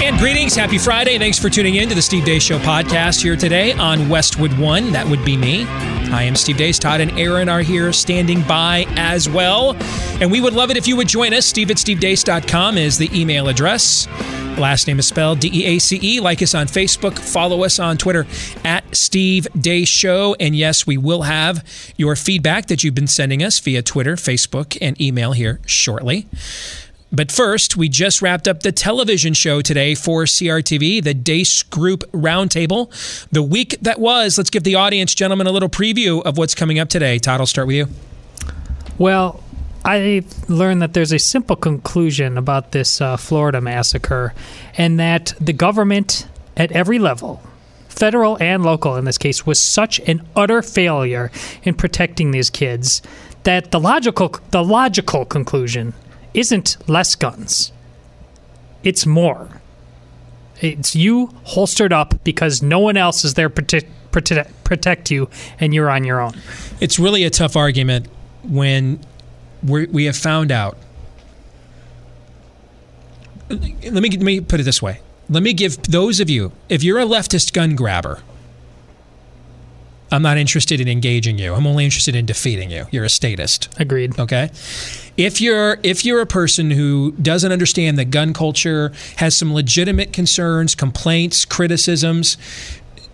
And greetings. Happy Friday. Thanks for tuning in to the Steve Deace Show podcast here today on Westwood One. That would be me. I am Steve Deace. Todd and Aaron are here standing by as well. And we would love it if you would join us. Steve at stevedeace.com is the email address. Last name is spelled Deace. Like us on Facebook. Follow us on Twitter at Steve Deace Show. And yes, we will have your feedback that you've been sending us via Twitter, Facebook, and email here shortly. But first, we just wrapped up the television show today for CRTV, the Deace Group Roundtable. The week that was. Let's give the audience, gentlemen, a little preview of what's coming up today. Todd, I'll start with you. Well, I learned that there's a simple conclusion about this Florida massacre, and that the government at every level, federal and local in this case, was such an utter failure in protecting these kids that the logical conclusion isn't less guns. It's more. It's you holstered up because no one else is there to protect you, and you're on your own. It's really a tough argument when we have found out. Let me put it this way. Let me give those of you, if you're a leftist gun grabber, I'm not interested in engaging you. I'm only interested in defeating you. You're a statist. Agreed. Okay? If you're a person who doesn't understand that gun culture has some legitimate concerns, complaints, criticisms,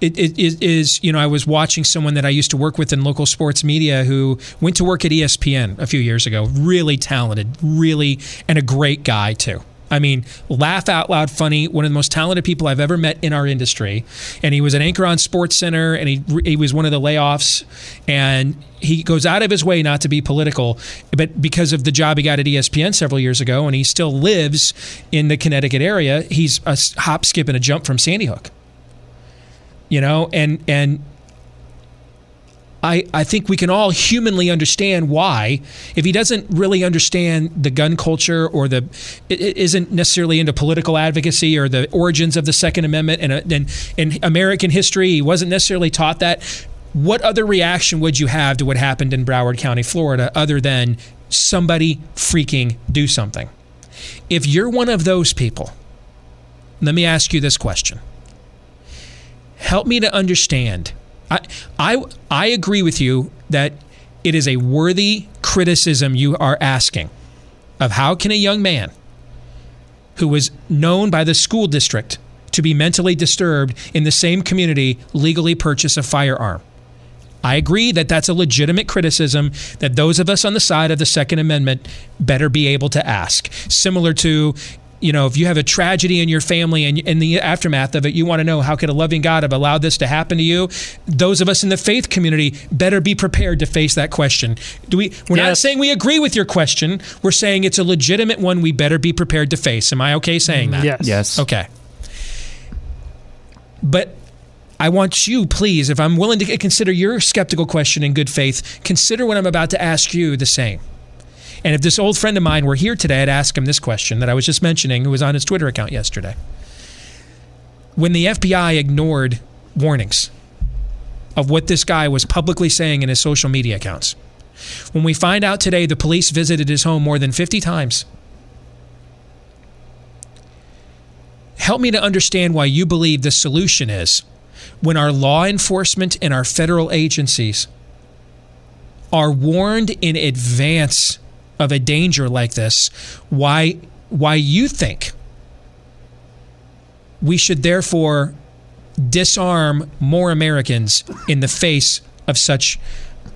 it is, you know, I was watching someone that I used to work with in local sports media who went to work at ESPN a few years ago. Really talented, really, and a great guy too. I mean, laugh out loud funny, one of the most talented people I've ever met in our industry. And he was an anchor on SportsCenter, and he was one of the layoffs. And he goes out of his way not to be political, but because of the job he got at ESPN several years ago, and he still lives in the Connecticut area, he's a hop, skip, and a jump from Sandy Hook. You know, and I think we can all humanly understand why, if he doesn't really understand the gun culture or isn't necessarily into political advocacy or the origins of the Second Amendment and American history, he wasn't necessarily taught that. What other reaction would you have to what happened in Broward County, Florida, other than somebody freaking do something? If you're one of those people, let me ask you this question. Help me to understand. I agree with you that it is a worthy criticism you are asking of how can a young man who was known by the school district to be mentally disturbed in the same community legally purchase a firearm. I agree that that's a legitimate criticism that those of us on the side of the Second Amendment better be able to ask. Similar to, you know, if you have a tragedy in your family and in the aftermath of it, you want to know how could a loving God have allowed this to happen to you? Those of us in the faith community better be prepared to face that question. We're not saying we agree with your question. We're saying it's a legitimate one we better be prepared to face. Am I okay saying that? Yes. Okay. But I want you, please, if I'm willing to consider your skeptical question in good faith, consider what I'm about to ask you the same. And if this old friend of mine were here today, I'd ask him this question that I was just mentioning, who was on his Twitter account yesterday. When the FBI ignored warnings of what this guy was publicly saying in his social media accounts, when we find out today the police visited his home more than 50 times, help me to understand why you believe the solution is when our law enforcement and our federal agencies are warned in advance of a danger like this, why you think we should therefore disarm more Americans in the face of such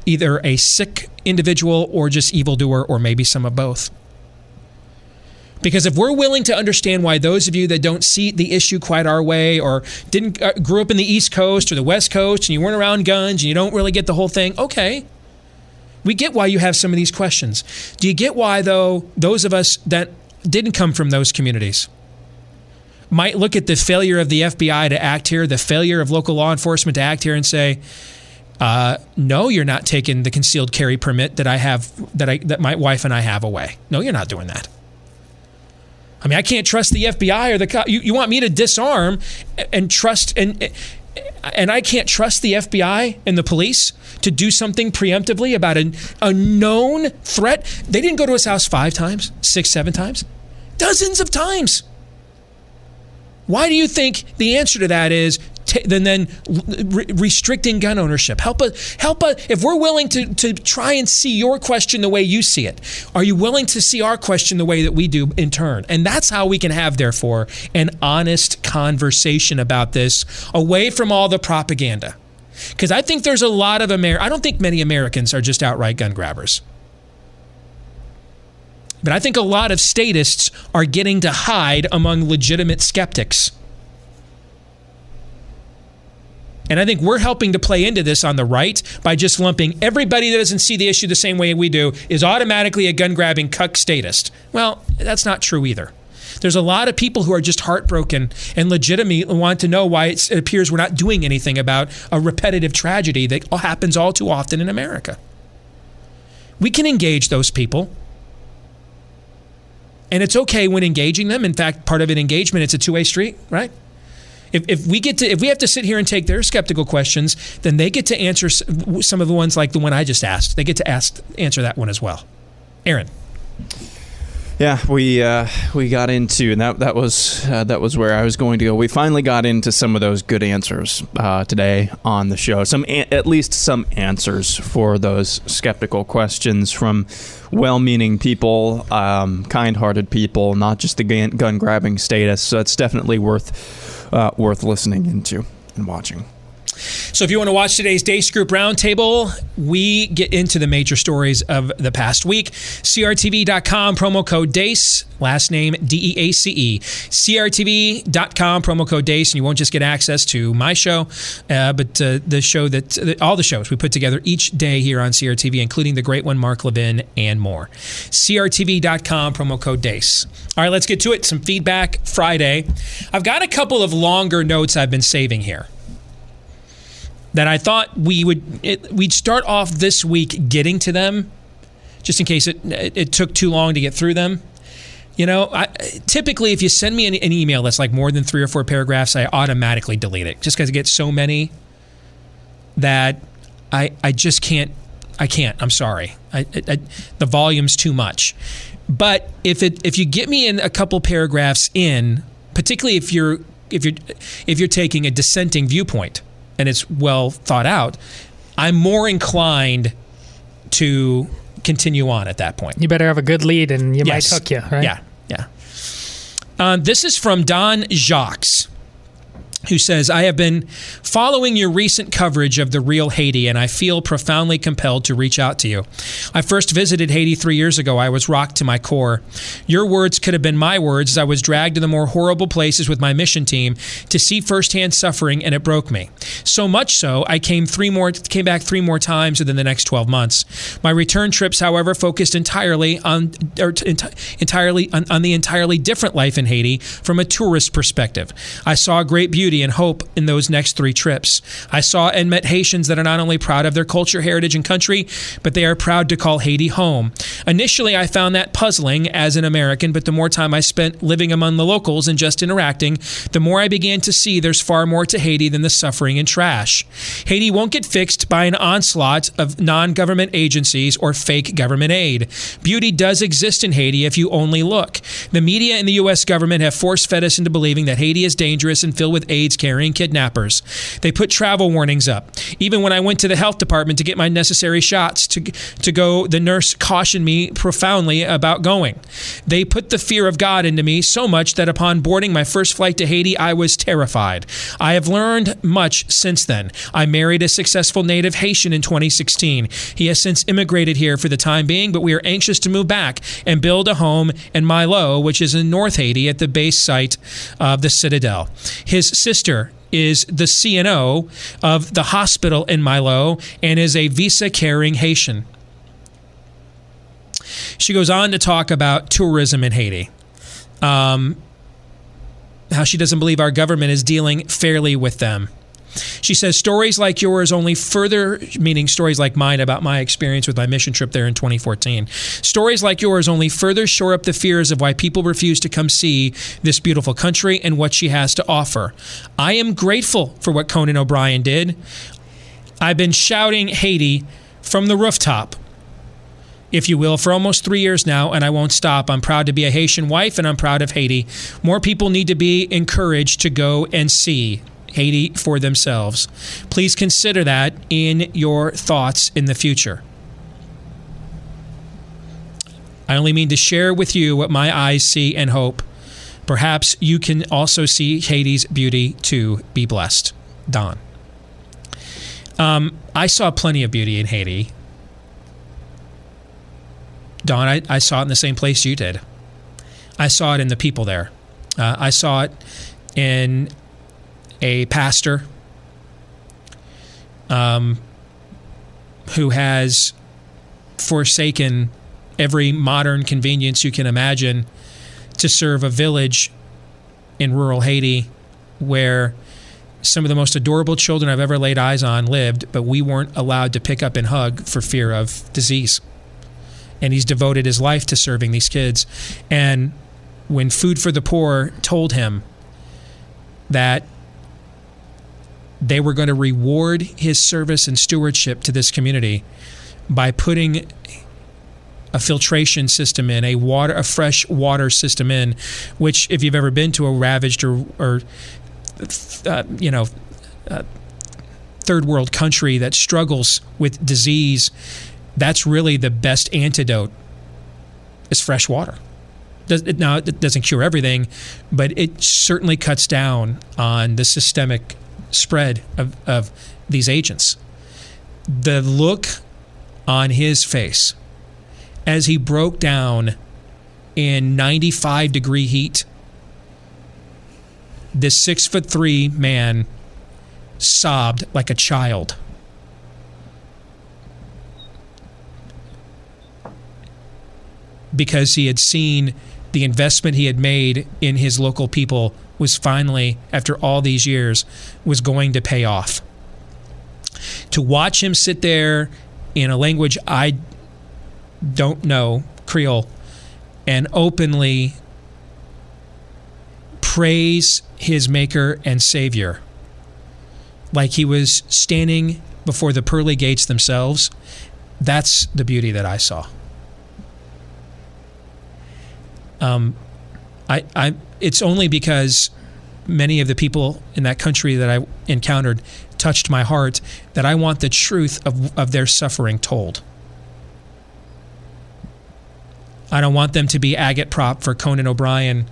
either a sick individual or just evildoer or maybe some of both. Because if we're willing to understand why those of you that don't see the issue quite our way or didn't grew up in the East Coast or the West Coast and you weren't around guns and you don't really get the whole thing, okay. We get why you have some of these questions. Do you get why, though, those of us that didn't come from those communities might look at the failure of the FBI to act here, the failure of local law enforcement to act here, and say, no, you're not taking the concealed carry permit that I have, that my wife and I have away. No, you're not doing that. I mean, I can't trust the FBI or the cop. You want me to disarm and trust, and I can't trust the FBI and the police to do something preemptively about a known threat? They didn't go to his house 5 times, 6, 7 times, dozens of times. Why do you think the answer to that is restricting gun ownership? Help us. If we're willing to try and see your question the way you see it, are you willing to see our question the way that we do in turn? And that's how we can have, therefore, an honest conversation about this, away from all the propaganda. Because I think there's a lot of I don't think many Americans are just outright gun grabbers. But I think a lot of statists are getting to hide among legitimate skeptics. And I think we're helping to play into this on the right by just lumping everybody that doesn't see the issue the same way we do is automatically a gun-grabbing cuck statist. Well, that's not true either. There's a lot of people who are just heartbroken and legitimately want to know why it appears we're not doing anything about a repetitive tragedy that happens all too often in America. We can engage those people. And it's okay when engaging them. In fact, part of an engagement, it's a two-way street, right? If we have to sit here and take their skeptical questions, then they get to answer some of the ones like the one I just asked. They get to answer that one as well. Aaron. Yeah, we got into, and that was where I was going to go. We finally got into some of those good answers today on the show. At least some answers for those skeptical questions from well-meaning people, kind-hearted people, not just the gun-grabbing status. So it's definitely worth listening into and watching. So if you want to watch today's Deace Group Roundtable, we get into the major stories of the past week. CRTV.com, promo code Deace, last name DEACE. CRTV.com, promo code Deace, and you won't just get access to my show, but the show all the shows we put together each day here on CRTV, including the great one, Mark Levin, and more. CRTV.com, promo code Deace. All right, let's get to it. Some Feedback Friday. I've got a couple of longer notes I've been saving here that I thought we'd start off this week getting to them, just in case it took too long to get through them. You know, typically if you send me an email that's like more than 3 or 4 paragraphs, I automatically delete it just because I get so many that I just can't. I'm sorry. The volume's too much. But if you get me in a couple paragraphs in, particularly if you're taking a dissenting viewpoint, and it's well thought out, I'm more inclined to continue on at that point. You better have a good lead and you might hook you, right? Yeah. This is from Don Jacques, who says, I have been following your recent coverage of the real Haiti, and I feel profoundly compelled to reach out to you. I first visited Haiti 3 years ago. I was rocked to my core. Your words could have been my words as I was dragged to the more horrible places with my mission team to see firsthand suffering, and it broke me. So much so, I came back 3 more times within the next 12 months. My return trips, however, focused entirely on the entirely different life in Haiti from a tourist perspective. I saw great beauty and hope in those next 3 trips. I saw and met Haitians that are not only proud of their culture, heritage, and country, but they are proud to call Haiti home. Initially, I found that puzzling as an American, but the more time I spent living among the locals and just interacting, the more I began to see there's far more to Haiti than the suffering and trash. Haiti won't get fixed by an onslaught of non-government agencies or fake government aid. Beauty does exist in Haiti if you only look. The media and the U.S. government have force-fed us into believing that Haiti is dangerous and filled with AIDS-carrying kidnappers. They put travel warnings up. Even when I went to the health department to get my necessary shots to go, the nurse cautioned me profoundly about going. They put the fear of God into me so much that upon boarding my first flight to Haiti, I was terrified. I have learned much since then. I married a successful native Haitian in 2016. He has since immigrated here for the time being, but we are anxious to move back and build a home in Milo, which is in North Haiti at the base site of the Citadel. His sister is the CNO of the hospital in Milo and is a visa-carrying Haitian. She goes on to talk about tourism in Haiti. how she doesn't believe our government is dealing fairly with them. She says stories like yours only further, meaning stories like mine about my experience with my mission trip there in 2014. Stories like yours only further shore up the fears of why people refuse to come see this beautiful country and what she has to offer. I am grateful for what Conan O'Brien did. I've been shouting Haiti from the rooftop, if you will, for almost 3 years now, and I won't stop. I'm proud to be a Haitian wife, and I'm proud of Haiti. More people need to be encouraged to go and see Haiti for themselves. Please consider that in your thoughts in the future. I only mean to share with you what my eyes see and hope. Perhaps you can also see Haiti's beauty too. Be blessed. Don. I saw plenty of beauty in Haiti. Don, I saw it in the same place you did. I saw it in the people there. I saw it in a pastor who has forsaken every modern convenience you can imagine to serve a village in rural Haiti where some of the most adorable children I've ever laid eyes on lived, but we weren't allowed to pick up and hug for fear of disease. And he's devoted his life to serving these kids. And when Food for the Poor told him that they were going to reward his service and stewardship to this community by putting a filtration system in, a fresh water system in, which if you've ever been to a ravaged or third world country that struggles with disease, that's really the best antidote is fresh water. Now, it doesn't cure everything, but it certainly cuts down on the systemic spread of these agents. The look on his face as he broke down in 95 degree heat, this 6'3" man sobbed like a child. Because he had seen the investment he had made in his local people was finally, after all these years, was going to pay off. To watch him sit there in a language I don't know, Creole, and openly praise his maker and savior, like he was standing before the pearly gates themselves, that's the beauty that I saw. It's only because many of the people in that country that I encountered touched my heart that I want the truth of their suffering told. I don't want them to be agate prop for Conan O'Brien,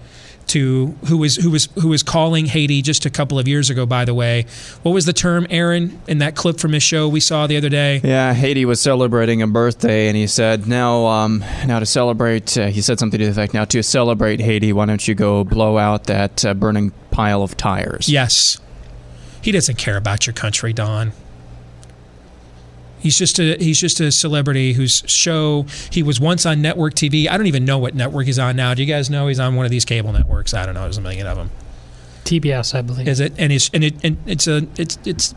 who was calling Haiti just a couple of years ago. By the way, what was the term, Aaron, in that clip from his show we saw the other day? Yeah, Haiti was celebrating a birthday, and he said, "Now to celebrate," he said something to the effect, "Now to celebrate Haiti, why don't you go blow out that burning pile of tires?" Yes, he doesn't care about your country, Don. He's just a celebrity whose show he was once on network TV. I don't even know what network he's on now. Do you guys know he's on one of these cable networks? I don't know. There's a million of them. TBS, I believe. Is it? And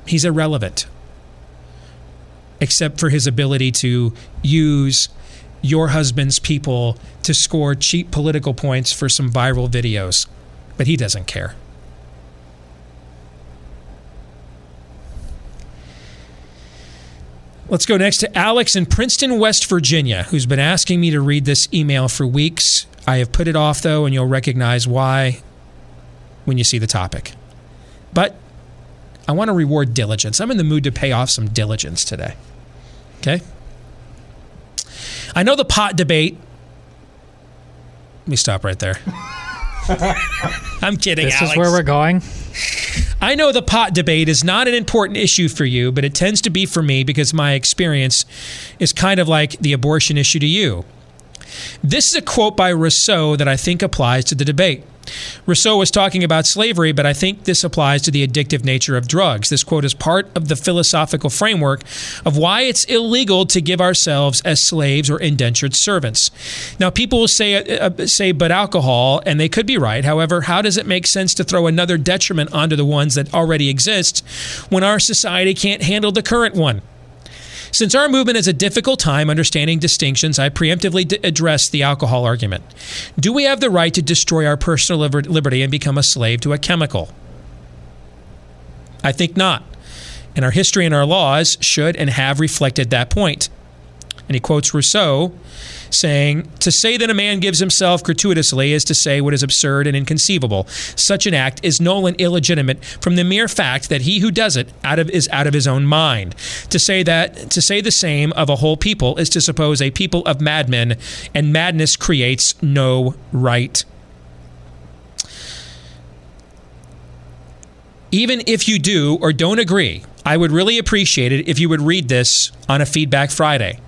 he's irrelevant, except for his ability to use your husband's people to score cheap political points for some viral videos, but he doesn't care. Let's go next to Alex in Princeton, West Virginia, who's been asking me to read this email for weeks. I have put it off, though, and you'll recognize why when you see the topic. But I want to reward diligence. I'm in the mood to pay off some diligence today. Okay? I know the pot debate. Let me stop right there. I'm kidding, Alex. This is where we're going. I know the pot debate is not an important issue for you, but it tends to be for me because my experience is kind of like the abortion issue to you. This is a quote by Rousseau that I think applies to the debate. Rousseau was talking about slavery, but I think this applies to the addictive nature of drugs. This quote is part of the philosophical framework of why it's illegal to give ourselves as slaves or indentured servants. Now, people will say, but alcohol, and they could be right. However, how does it make sense to throw another detriment onto the ones that already exist when our society can't handle the current one? Since our movement has a difficult time understanding distinctions, I preemptively address the alcohol argument. Do we have the right to destroy our personal liberty and become a slave to a chemical? I think not. And our history and our laws should and have reflected that point. And he quotes Rousseau saying, "To say that a man gives himself gratuitously is to say what is absurd and inconceivable. Such an act is null and illegitimate from the mere fact that he who does it is out of his own mind. To say the same of a whole people is to suppose a people of madmen, and madness creates no right." Even if you do or don't agree, I would really appreciate it if you would read this on a Feedback Friday,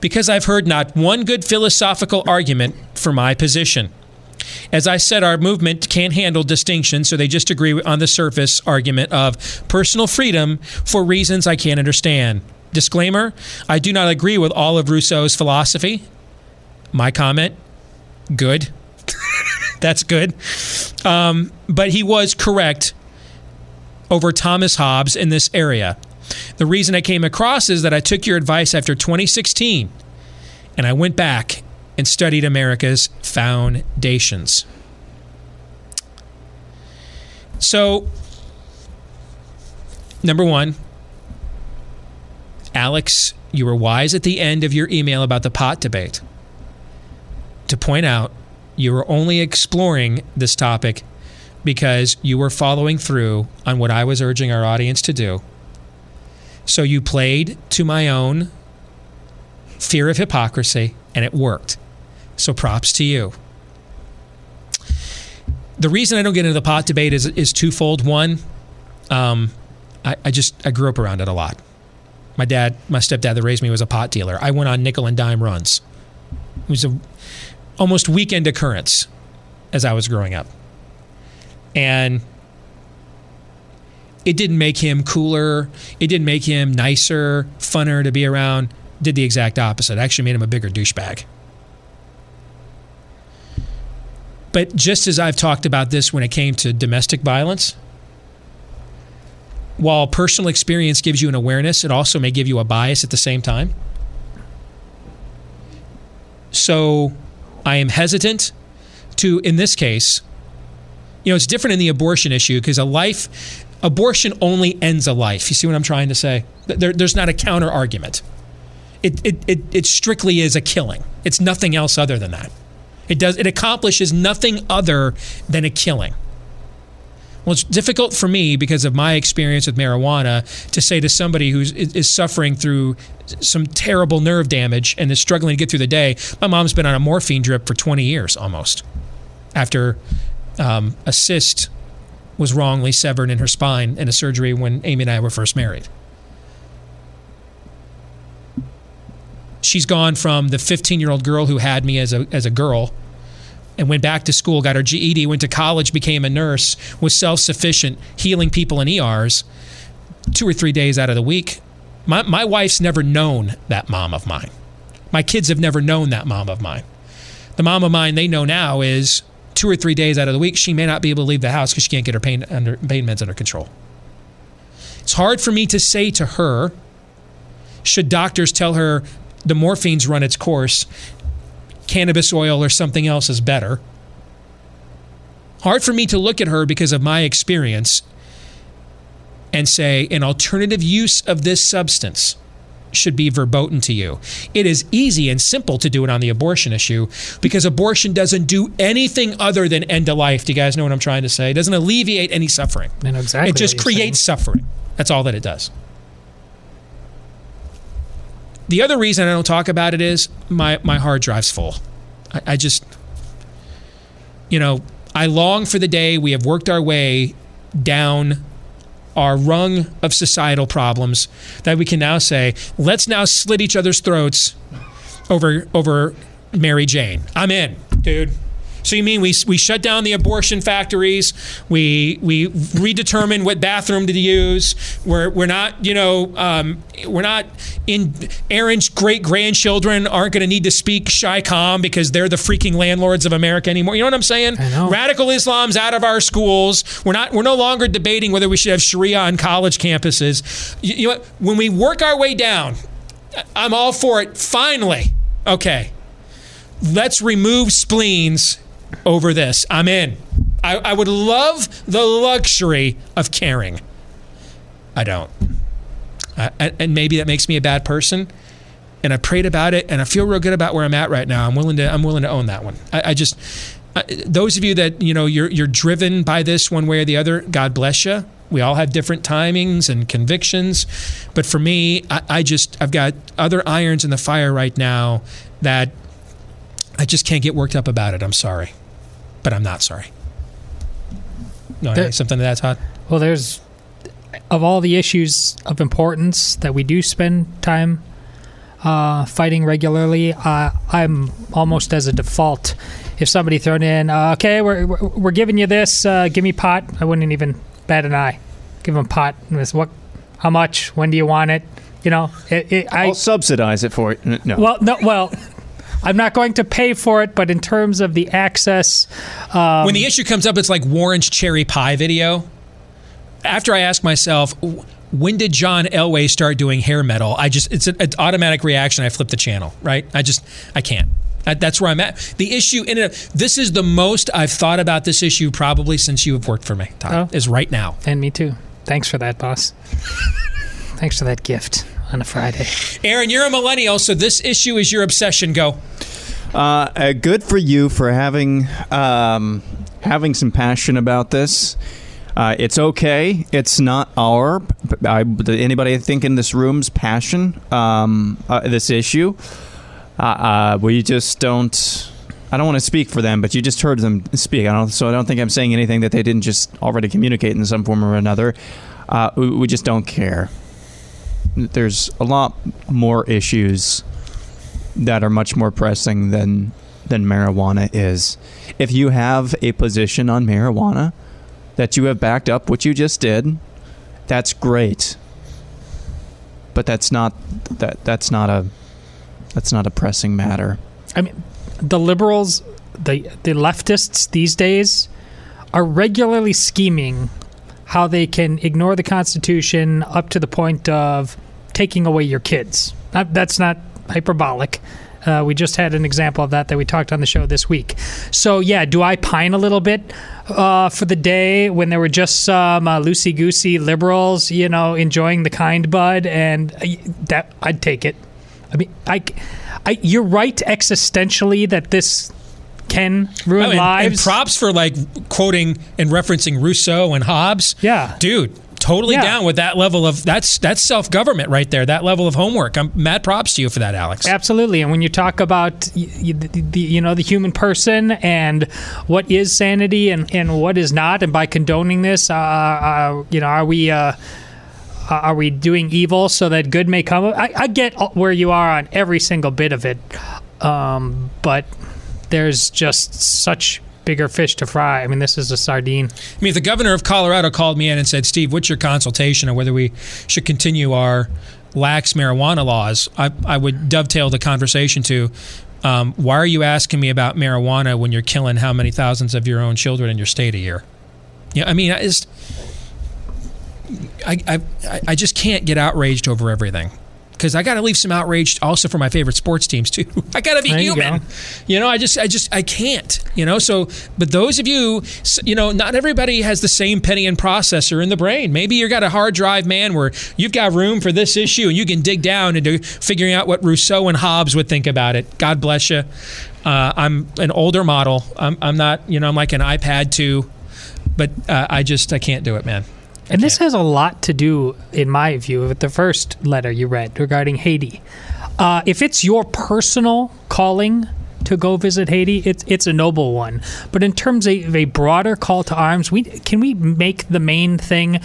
because I've heard not one good philosophical argument for my position. As I said, our movement can't handle distinction, so they just agree on the surface argument of personal freedom for reasons I can't understand. Disclaimer, I do not agree with all of Rousseau's philosophy. My comment, good. That's good. But he was correct over Thomas Hobbes in this area. The reason I came across is that I took your advice after 2016, and I went back and studied America's foundations. So, number one, Alex, you were wise at the end of your email about the pot debate to point out you were only exploring this topic because you were following through on what I was urging our audience to do. So you played to my own fear of hypocrisy, and it worked. So props to you. The reason I don't get into the pot debate is twofold. One, I grew up around it a lot. My stepdad that raised me was a pot dealer. I went on nickel and dime runs. It was an almost weekend occurrence as I was growing up. And it didn't make him cooler. It didn't make him nicer, funner to be around. Did the exact opposite. Actually made him a bigger douchebag. But just as I've talked about this when it came to domestic violence, while personal experience gives you an awareness, it also may give you a bias at the same time. So I am hesitant to, in this case, you know, it's different in the abortion issue because abortion only ends a life. You see what I'm trying to say? There's not a counter argument. It strictly is a killing. It's nothing else other than that. It accomplishes nothing other than a killing. Well, it's difficult for me because of my experience with marijuana to say to somebody who is suffering through some terrible nerve damage and is struggling to get through the day, my mom's been on a morphine drip for 20 years almost after a cyst was wrongly severed in her spine in a surgery when Amy and I were first married. She's gone from the 15-year-old girl who had me as a girl and went back to school, got her GED, went to college, became a nurse, was self-sufficient, healing people in ERs 2 or 3 days out of the week. My wife's never known that mom of mine. My kids have never known that mom of mine. The mom of mine they know now is 2 or 3 days out of the week, she may not be able to leave the house because she can't get her pain meds under control. It's hard for me to say to her, should doctors tell her the morphine's run its course, cannabis oil or something else is better. Hard for me to look at her because of my experience and say an alternative use of this substance should be verboten to you. It is easy and simple to do it on the abortion issue because abortion doesn't do anything other than end a life. Do you guys know what I'm trying to say? It doesn't alleviate any suffering. I know exactly. It just creates suffering. That's all that it does. The other reason I don't talk about it is my hard drive's full. I just, I long for the day we have worked our way down our rung of societal problems that we can now say, let's now slit each other's throats over Mary Jane. I'm in, dude. So you mean we shut down the abortion factories? We redetermine what bathroom to use. We're not, you know, we're not in Aaron's great grandchildren aren't going to need to speak Chi Com because they're the freaking landlords of America anymore. You know what I'm saying? I know. Radical Islam's out of our schools. We're no longer debating whether we should have Sharia on college campuses. You know what? When we work our way down, I'm all for it. Finally, okay. Let's remove spleens over this. I'm in. I would love the luxury of caring. I don't. And maybe that makes me a bad person. And I prayed about it, and I feel real good about where I'm at right now. I'm willing to own that one. I just those of you that, you know, you're driven by this one way or the other, God bless you. We all have different timings and convictions. But for me, I've got other irons in the fire right now that I just can't get worked up about it. I'm sorry, but I'm not sorry. No, something to that, Todd? Well, there's, of all the issues of importance that we do spend time fighting regularly, I'm almost as a default. If somebody thrown in, okay, we're giving you this, give me pot. I wouldn't even bat an eye. Give them pot. What? How much? When do you want it? You know, I'll subsidize it for it. No. Well. I'm not going to pay for it, but in terms of the access... when the issue comes up, it's like Warren's cherry pie video. After I ask myself, when did John Elway start doing hair metal? It's an automatic reaction. I flip the channel, right? I can't. That's where I'm at. The issue, this is the most I've thought about this issue probably since you have worked for me, Todd, is right now. And me too. Thanks for that, boss. Thanks for that gift. On a Friday. Aaron, you're a millennial, so this issue is your obsession. Go. Good for you for having having some passion about this. It's okay. It's not anybody I think in this room's passion, this issue. We just don't... I don't want to speak for them, but you just heard them speak. I don't think I'm saying anything that they didn't just already communicate in some form or another. We just don't care. There's a lot more issues that are much more pressing than marijuana is. If you have a position on marijuana that you have backed up what you just did, that's great. But that's not a pressing matter. I mean, the liberals, the leftists these days are regularly scheming how they can ignore the Constitution up to the point of taking away your kids. That's not hyperbolic. We just had an example of that we talked on the show this week. So, yeah, do I pine a little bit for the day when there were just some loosey-goosey liberals, you know, enjoying the kind bud? And that I'd take it. I mean, you're right existentially that this... can ruin lives. And props for quoting and referencing Rousseau and Hobbes. Yeah. Dude, totally down with that level of that's self-government right there, that level of homework. I'm mad props to you for that, Alex. Absolutely. And when you talk about the human person and what is sanity and what is not, and by condoning this, are we doing evil so that good may come? I get where you are on every single bit of it. But there's just such bigger fish to fry. I mean, this is a sardine. I mean, if the governor of Colorado called me in and said, Steve, what's your consultation on whether we should continue our lax marijuana laws, I would dovetail the conversation to, why are you asking me about marijuana when you're killing how many thousands of your own children in your state a year? Yeah, I mean, I just can't get outraged over everything. Because I got to leave some outrage also for my favorite sports teams too. I got to be human, you know. I can't, you know. So, but those of you, you know, not everybody has the same Pentium processor in the brain. Maybe you got a hard drive, man, where you've got room for this issue, and you can dig down into figuring out what Rousseau and Hobbes would think about it. God bless you. I'm an older model. I'm not, you know, I'm like an iPad 2, but I can't do it, man. And this has a lot to do, in my view, with the first letter you read regarding Haiti. If it's your personal calling to go visit Haiti, it's a noble one. But in terms of a broader call to arms, can we make the main thing?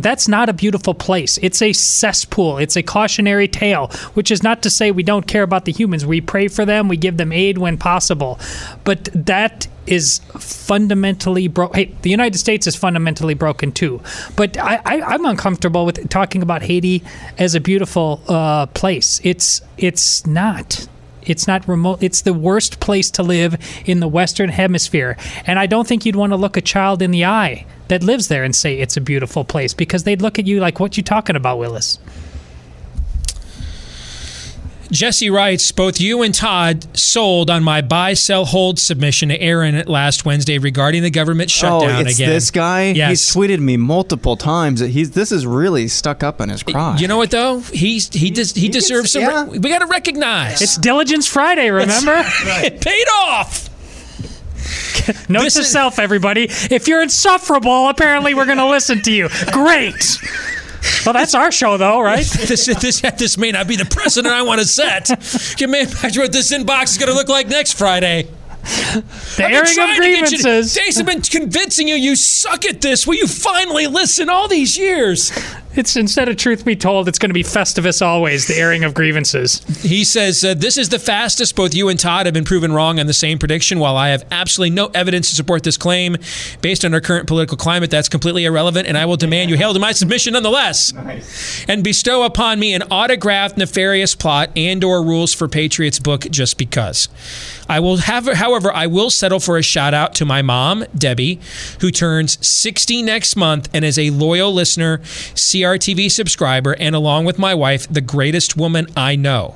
That's not a beautiful place. It's a cesspool. It's a cautionary tale, which is not to say we don't care about the humans. We pray for them. We give them aid when possible. But that is fundamentally broken. Hey, the United States is fundamentally broken too. But I'm uncomfortable with talking about Haiti as a beautiful place. It's not. It's not remote. It's the worst place to live in the Western Hemisphere. And I don't think you'd want to look a child in the eye that lives there and say it's a beautiful place, because they'd look at you like, what you talking about, Willis? Jesse writes, both you and Todd sold on my buy, sell, hold submission to Aaron last Wednesday regarding the government shutdown. Oh, it's again. This guy? Yes. He's tweeted me multiple times. This is really stuck up in his crime. You know what, though? He deserves some... Yeah. We got to recognize. It's Diligence Friday, remember? Right. It paid off. Note to self, everybody. If you're insufferable, apparently we're going to listen to you. Great. Well, that's our show, though, right? This may not be the precedent I want to set. Can you imagine what this inbox is going to look like next Friday? The airing of grievances. Deace have been convincing you suck at this. Will you finally listen all these years? It's instead of Truth Be Told, it's going to be Festivus always, the airing of grievances. He says, this is the fastest both you and Todd have been proven wrong on the same prediction. While I have absolutely no evidence to support this claim, based on our current political climate, that's completely irrelevant, and I will demand you hail to my submission nonetheless. Nice. And bestow upon me an autographed nefarious plot and or rules for Patriots book just because. However, I will settle for a shout out to my mom, Debbie, who turns 60 next month and is a loyal listener, CRTV subscriber, and along with my wife, the greatest woman I know.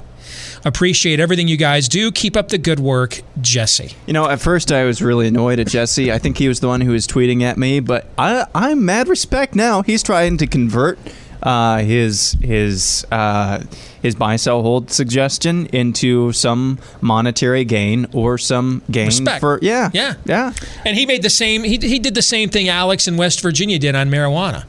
Appreciate everything you guys do. Keep up the good work, Jesse. You know, at first I was really annoyed at Jesse. I think he was the one who was tweeting at me, but I'm mad respect now. He's trying to convert his buy, sell, hold suggestion into some monetary gain or some gain respect. Yeah. And he made the same. He did the same thing Alex in West Virginia did on marijuana.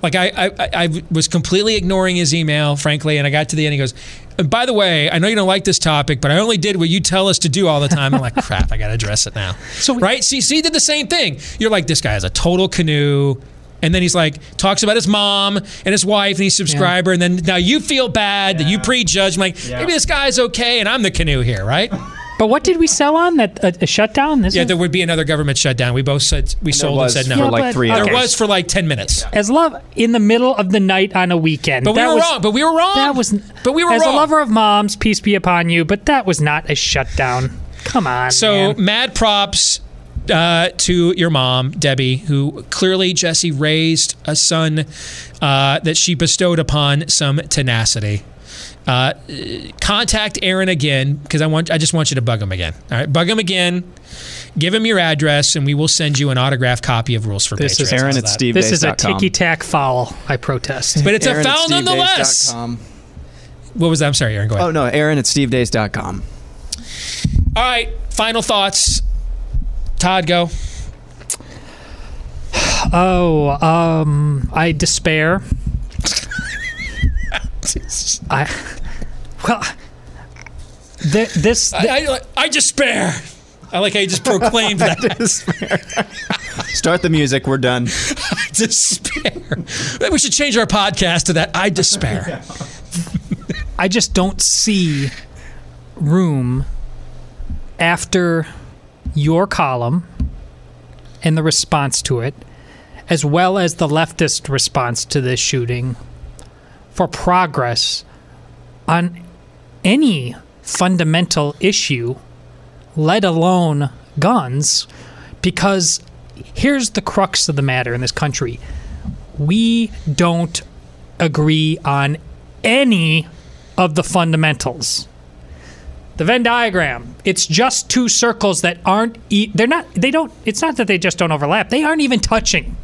Like, I was completely ignoring his email, frankly, and I got to the end, he goes, and by the way, I know you don't like this topic, but I only did what you tell us to do all the time. I'm like, crap, I got to address it now. So right? CC did the same thing. You're like, this guy has a total canoe. And then he's like, talks about his mom and his wife and his subscriber. Yeah. And then now you feel bad that you prejudge. I'm like, maybe this guy's okay and I'm the canoe here, right? But what did we sell on? That a shutdown? This there would be another government shutdown. We both said we sold and said no. Yeah, for like 3 hours. There was for like 10 minutes. As love in the middle of the night on a weekend. But we were wrong. As a lover of moms, peace be upon you. But that was not a shutdown. Come on. So man. Mad props to your mom, Debbie, who clearly Jesse raised a son that she bestowed upon some tenacity. Contact Aaron again, because I just want you to bug him again. All right, bug him again. Give him your address, and we will send you an autographed copy of Rules for Patriots. This is Aaron at SteveDeace.com. This is a ticky-tack foul. I protest, but it's Aaron a foul nonetheless. What was that? I'm sorry, Aaron. Go ahead. Oh no, Aaron at SteveDeace.com. All right, final thoughts. Todd, go. I despair. I despair. I like how you just proclaimed that. I despair. Start the music. We're done. I despair. We should change our podcast to that. I despair. I just don't see room after your column and the response to it, as well as the leftist response to this shooting, for progress on any fundamental issue, let alone guns, because here's the crux of the matter in this country. We don't agree on any of the fundamentals. The Venn diagram, it's just two circles that aren't, it's not that they just don't overlap, they aren't even touching.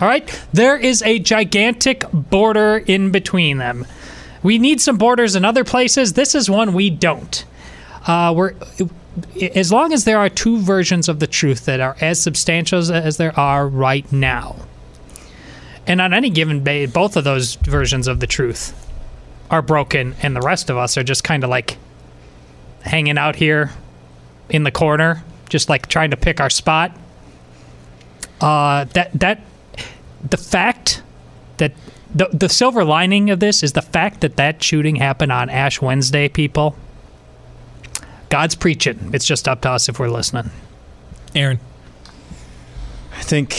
All right? There is a gigantic border in between them. We need some borders in other places. This is one we don't. As long as there are two versions of the truth that are as substantial as there are right now, and on any given day, both of those versions of the truth are broken, and the rest of us are just kind of like, hanging out here in the corner, just like trying to pick our spot. The fact that the silver lining of this is the fact that that shooting happened on Ash Wednesday, people. God's preaching. It's just up to us if we're listening. Aaron. I think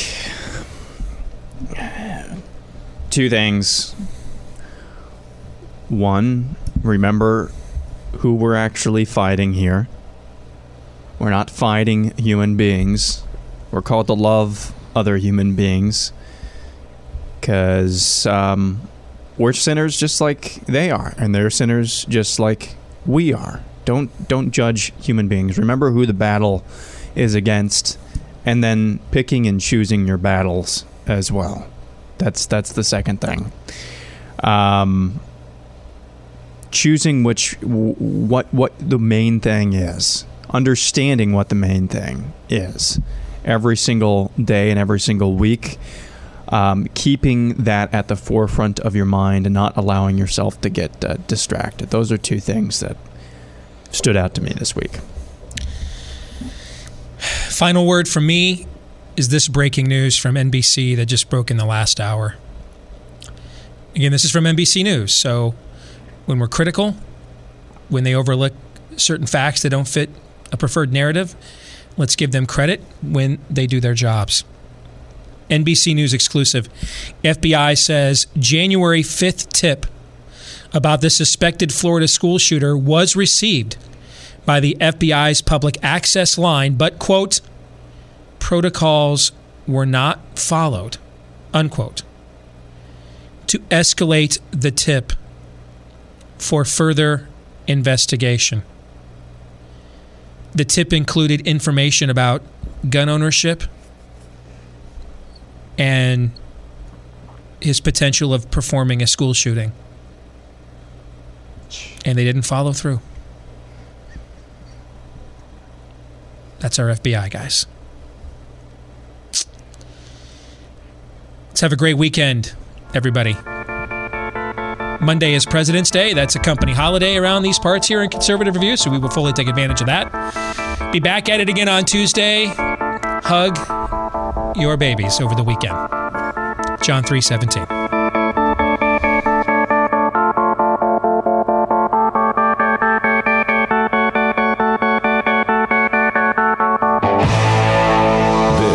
two things. One, remember who we're actually fighting here. We're not fighting human beings. We're called to love other human beings because we're sinners just like they are, and they're sinners just like we are. Don't judge human beings. Remember who the battle is against, and then picking and choosing your battles as well. That's the second thing. Choosing what the main thing is, understanding what the main thing is every single day and every single week, keeping that at the forefront of your mind and not allowing yourself to get distracted. Those are two things that stood out to me this week. Final word from me is this breaking news from NBC that just broke in the last hour. Again, this is from NBC News, so when we're critical, when they overlook certain facts that don't fit a preferred narrative, let's give them credit when they do their jobs. NBC News exclusive. FBI says January 5th tip about the suspected Florida school shooter was received by the FBI's public access line, but, quote, protocols were not followed, unquote, to escalate the tip for further investigation. The tip included information about gun ownership and his potential of performing a school shooting. And they didn't follow through. That's our FBI, guys. Let's have a great weekend, everybody. Monday is President's Day. That's a company holiday around these parts here in Conservative Review, so we will fully take advantage of that. Be back at it again on Tuesday. Hug your babies over the weekend. John 3:17.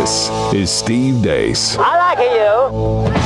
This is Steve Deace. I like you.